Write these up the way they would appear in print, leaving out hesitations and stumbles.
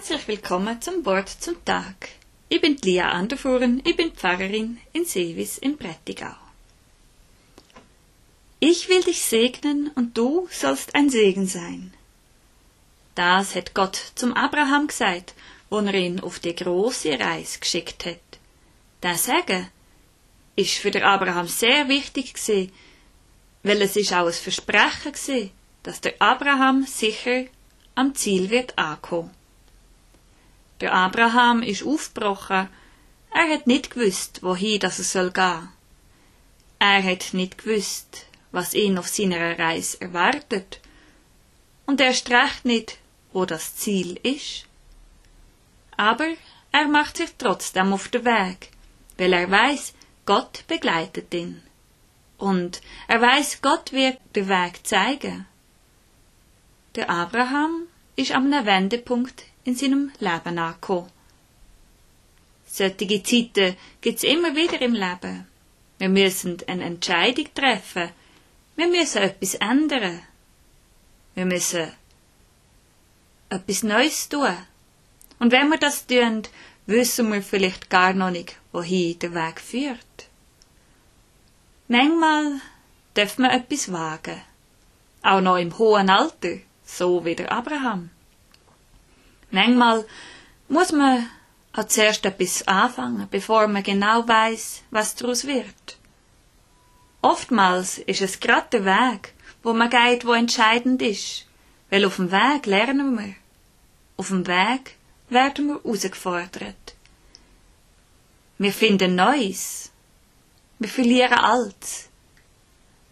Herzlich willkommen zum Wort zum Tag. Ich bin Lia Anderfuhren, ich bin Pfarrerin in Sevis in Brettigau. Ich will dich segnen und du sollst ein Segen sein. Das hat Gott zum Abraham gesagt, wo er ihn auf die große Reise geschickt hat. Das Sagen ist für den Abraham sehr wichtig gewesen, weil es ist auch ein Versprechen gewesen, dass der Abraham sicher am Ziel wird ankommen. Der Abraham ist aufgebrochen. Er hat nicht gewusst, wohin das er gehen soll. Er hat nicht gewusst, was ihn auf seiner Reise erwartet. Und er recht nicht, wo das Ziel ist. Aber er macht sich trotzdem auf den Weg, weil er weiß, Gott begleitet ihn. Und er weiß, Gott wird den Weg zeigen. Der Abraham ist am Wendepunkt in seinem Leben angekommen. Solche Zeiten gibt es immer wieder im Leben. Wir müssen eine Entscheidung treffen. Wir müssen etwas ändern. Wir müssen etwas Neues tun. Und wenn wir das tun, wissen wir vielleicht gar noch nicht, wohin der Weg führt. Manchmal darf man etwas wagen. Auch noch im hohen Alter, so wie der Abraham. Manchmal muss man auch zuerst etwas anfangen, bevor man genau weiss, was daraus wird. Oftmals ist es gerade der Weg, wo man geht, wo entscheidend ist, weil auf dem Weg lernen wir. Auf dem Weg werden wir herausgefordert. Wir finden Neues. Wir verlieren Altes.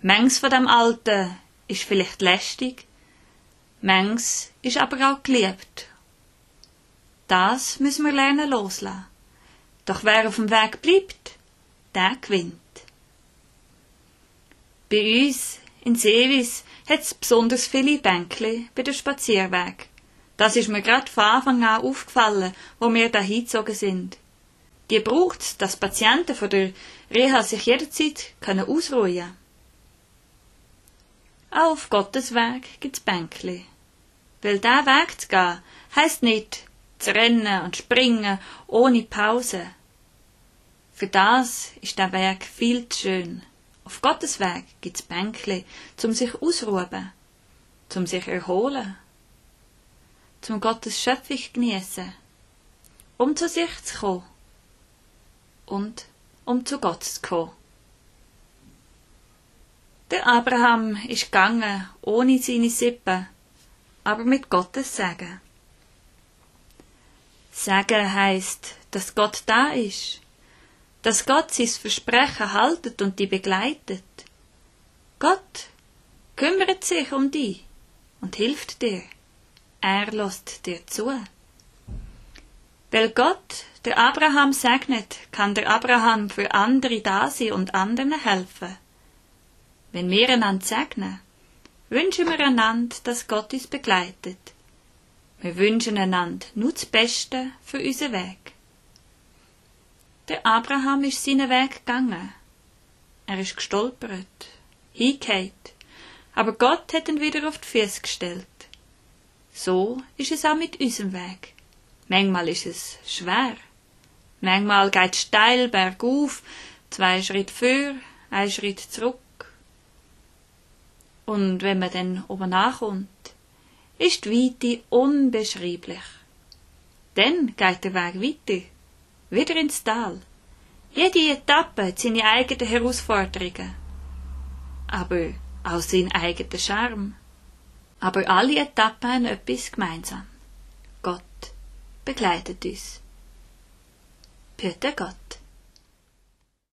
Manches von dem Alten ist vielleicht lästig, manches ist aber auch geliebt. Das müssen wir lernen loslassen. Doch wer auf dem Weg bleibt, der gewinnt. Bei uns in Sevis hat es besonders viele Bänkchen bei dem Spazierweg. Das ist mir gerade von Anfang an aufgefallen, wo wir da hingezogen sind. Die braucht es, dass Patienten von der Reha sich jederzeit ausruhen können. Auch auf Gottes Weg gibt es Bänkchen. Weil diesen Weg zu gehen, heisst nicht, zu rennen und springen ohne Pause. Für das ist der Weg viel zu schön. Auf Gottes Weg gibt es Bänkchen, um sich ausruhen, um sich erholen, um Gottes Schöpfung genießen, um zu sich zu kommen und um zu Gott zu kommen. Der Abraham ist gegangen ohne seine Sippe, aber mit Gottes Segen. Segen heisst, dass Gott da ist, dass Gott sein Versprechen haltet und dich begleitet. Gott kümmert sich um dich und hilft dir. Er lässt dir zu. Weil Gott den Abraham segnet, kann der Abraham für andere da sein und anderen helfen. Wenn wir einander segnen, wünschen wir einander, dass Gott uns begleitet. Wir wünschen einander nur das Beste für unseren Weg. Der Abraham ist seinen Weg gegangen. Er ist gestolpert, hingefallen, aber Gott hat ihn wieder auf die Füße gestellt. So ist es auch mit unserem Weg. Manchmal ist es schwer. Manchmal geht es steil bergauf, 2 Schritte vor, 1 Schritt zurück. Und wenn man dann oben ankommt, ist die Weite unbeschreiblich. Dann geht der Weg weiter, wieder ins Tal. Jede Etappe hat seine eigenen Herausforderungen, aber auch seinen eigenen Charme. Aber alle Etappen haben etwas gemeinsam. Gott begleitet uns. Bitte Gott.